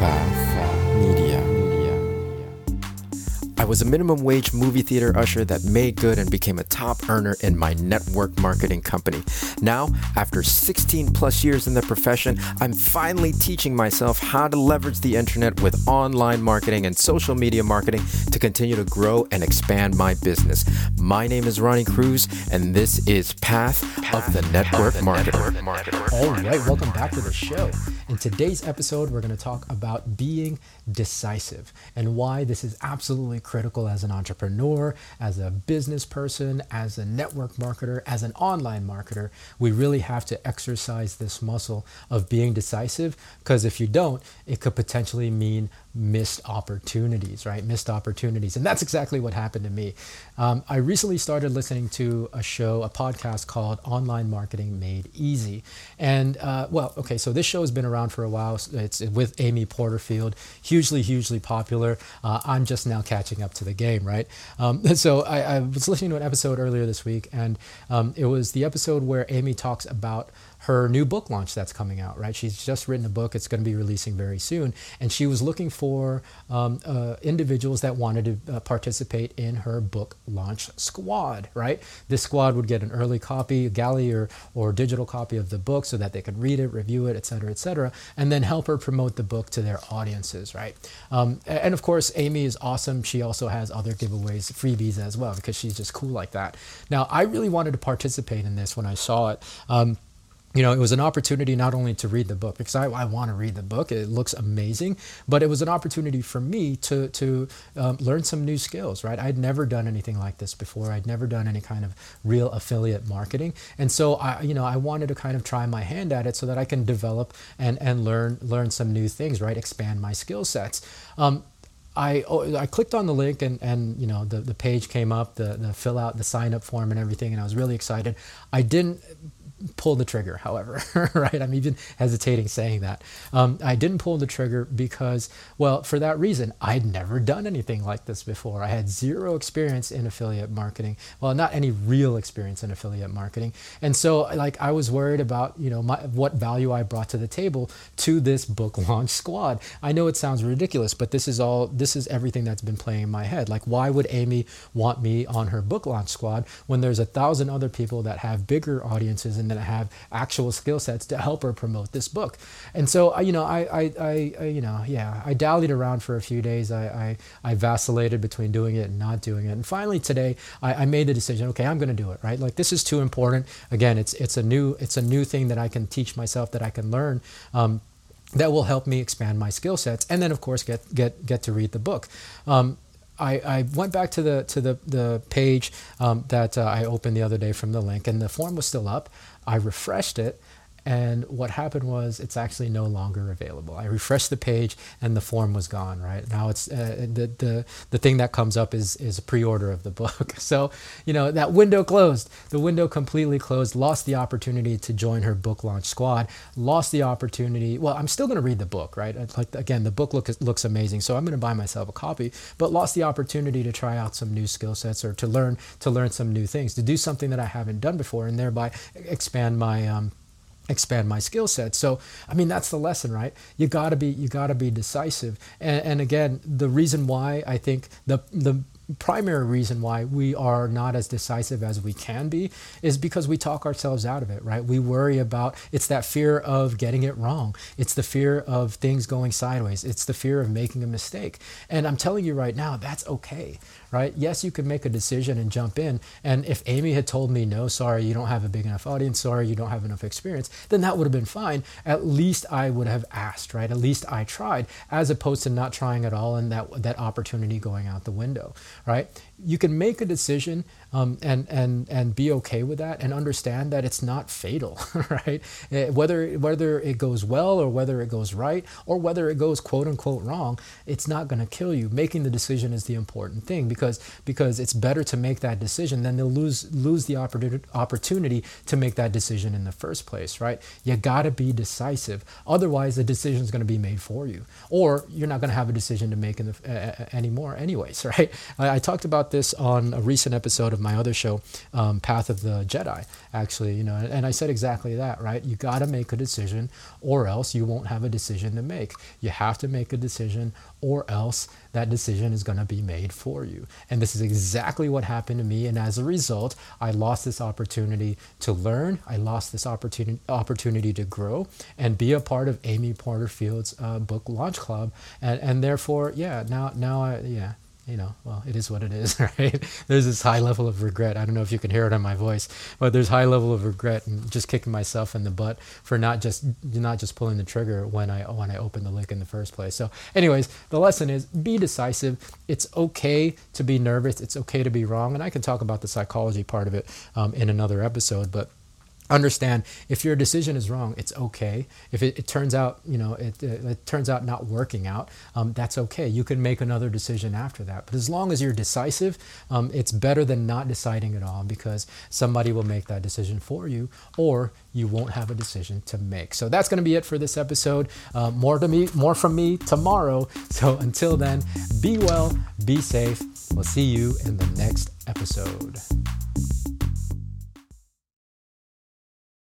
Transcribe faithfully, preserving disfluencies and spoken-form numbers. Path Media. I was a minimum wage movie theater usher that made good and became a top earner in my network marketing company. Now, after sixteen plus years in the profession, I'm finally teaching myself how to leverage the internet with online marketing and social media marketing to continue to grow and expand my business. My name is Ronnie Cruz, and this is Path, Path of the Network Marketer. All right, welcome back to the show. In today's episode, we're going to talk about being decisive and why this is absolutely critical as an entrepreneur, as a business person, as a network marketer, as an online marketer. We really have to exercise this muscle of being decisive, because if you don't, it could potentially mean missed opportunities, right? Missed opportunities. And that's exactly what happened to me. Um, I recently started listening to a show, a podcast called Online Marketing Made Easy. And uh, well, okay, so this show has been around for a while. It's with Amy Porterfield, hugely, hugely popular. Uh, I'm just now catching up to the game, right? Um, so I, I was listening to an episode earlier this week, and um, it was the episode where Amy talks about her new book launch that's coming out, right? She's just written a book. It's going to be releasing very soon. And she was looking for um, uh, individuals that wanted to uh, participate in her book launch squad, right? This squad would get an early copy, a galley or, or digital copy of the book so that they could read it, review it, et cetera, et cetera, and then help her promote the book to their audiences, right? Um, and of course, Amy is awesome. She also has other giveaways, freebies as well, because she's just cool like that. Now, I really wanted to participate in this when I saw it. Um, You know, it was an opportunity not only to read the book, because I, I want to read the book, it looks amazing, but it was an opportunity for me to to um, learn some new skills, right? I'd never done anything like this before. I'd never done any kind of real affiliate marketing. And so, I, you know, I wanted to kind of try my hand at it so that I can develop and, and learn, learn some new things, right? Expand my skill sets. Um, I I clicked on the link and, and you know, the, the page came up, the, the fill out, the sign up form and everything, and I was really excited. I didn't pull the trigger, however, right? I'm even hesitating saying that. Um, I didn't pull the trigger because, well, for that reason, I'd never done anything like this before. I had zero experience in affiliate marketing. Well, not any real experience in affiliate marketing. And so, like, I was worried about, you know, my, what value I brought to the table to this book launch squad. I know it sounds ridiculous, but this is all, this is everything that's been playing in my head. Like, why would Amy want me on her book launch squad when there's a thousand other people that have bigger audiences and that have actual skill sets to help her promote this book? And so, you know, I, I, I, I you know, yeah, I dallied around for a few days. I, I, I vacillated between doing it and not doing it. And finally today, I, I made the decision. Okay, I'm going to do it. Right, like this is too important. Again, it's it's a new it's a new thing that I can teach myself, that I can learn. Um, that will help me expand my skill sets, and then of course get get get to read the book. Um, I, I went back to the to the the page um, that uh, I opened the other day from the link, and the form was still up. I refreshed it, and what happened was it's actually no longer available. I refreshed the page, and the form was gone. Right now, it's uh, the the the thing that comes up is is a pre-order of the book. So you know that window closed. The window completely closed. Lost the opportunity to join her book launch squad. Lost the opportunity. Well, I'm still going to read the book, right? Like again, the book look, looks amazing, so I'm going to buy myself a copy. But lost the opportunity to try out some new skill sets or to learn to learn some new things, to do something that I haven't done before, and thereby expand my um. expand my skill set. So, I mean, that's the lesson, right? You gotta be, you gotta be decisive. And, and again, the reason why I think the the primary reason why we are not as decisive as we can be is because we talk ourselves out of it, right? We worry about, it's that fear of getting it wrong. It's the fear of things going sideways. It's the fear of making a mistake. And I'm telling you right now, that's okay, right? Yes, you can make a decision and jump in. And if Amy had told me, no, sorry, you don't have a big enough audience, sorry, you don't have enough experience, then that would have been fine. At least I would have asked, right? At least I tried, as opposed to not trying at all and that, that opportunity going out the window. Right? You can make a decision um, and and and be okay with that, and understand that it's not fatal, right? Whether whether it goes well or whether it goes right or whether it goes quote unquote wrong, it's not going to kill you. Making the decision is the important thing, because because it's better to make that decision than to lose lose the opportunity opportunity to make that decision in the first place, right? You got to be decisive. Otherwise, the decision is going to be made for you, or you're not going to have a decision to make in the, uh, anymore, anyways, right? I, I, I talked about this on a recent episode of my other show, um, Path of the Jedi, actually, you know, and I said exactly that, right? You got to make a decision or else you won't have a decision to make. You have to make a decision or else that decision is going to be made for you. And this is exactly what happened to me. And as a result, I lost this opportunity to learn. I lost this opportunity opportunity to grow and be a part of Amy Porterfield's uh, book launch club. And, and therefore, yeah, now, now I, yeah, you know, well, it is what it is, right? There's this high level of regret. I don't know if you can hear it on my voice, but there's high level of regret and just kicking myself in the butt for not just not just pulling the trigger when I when I opened the lick in the first place. So anyways, the lesson is be decisive. It's okay to be nervous. It's okay to be wrong. And I can talk about the psychology part of it um, in another episode, but understand if your decision is wrong, it's okay. If it, it turns out, you know, it, it, it turns out not working out, um, that's okay. You can make another decision after that. But as long as you're decisive, um, it's better than not deciding at all, because somebody will make that decision for you or you won't have a decision to make. So that's going to be it for this episode. Uh, more to me, more from me tomorrow. So until then, be well, be safe. We'll see you in the next episode.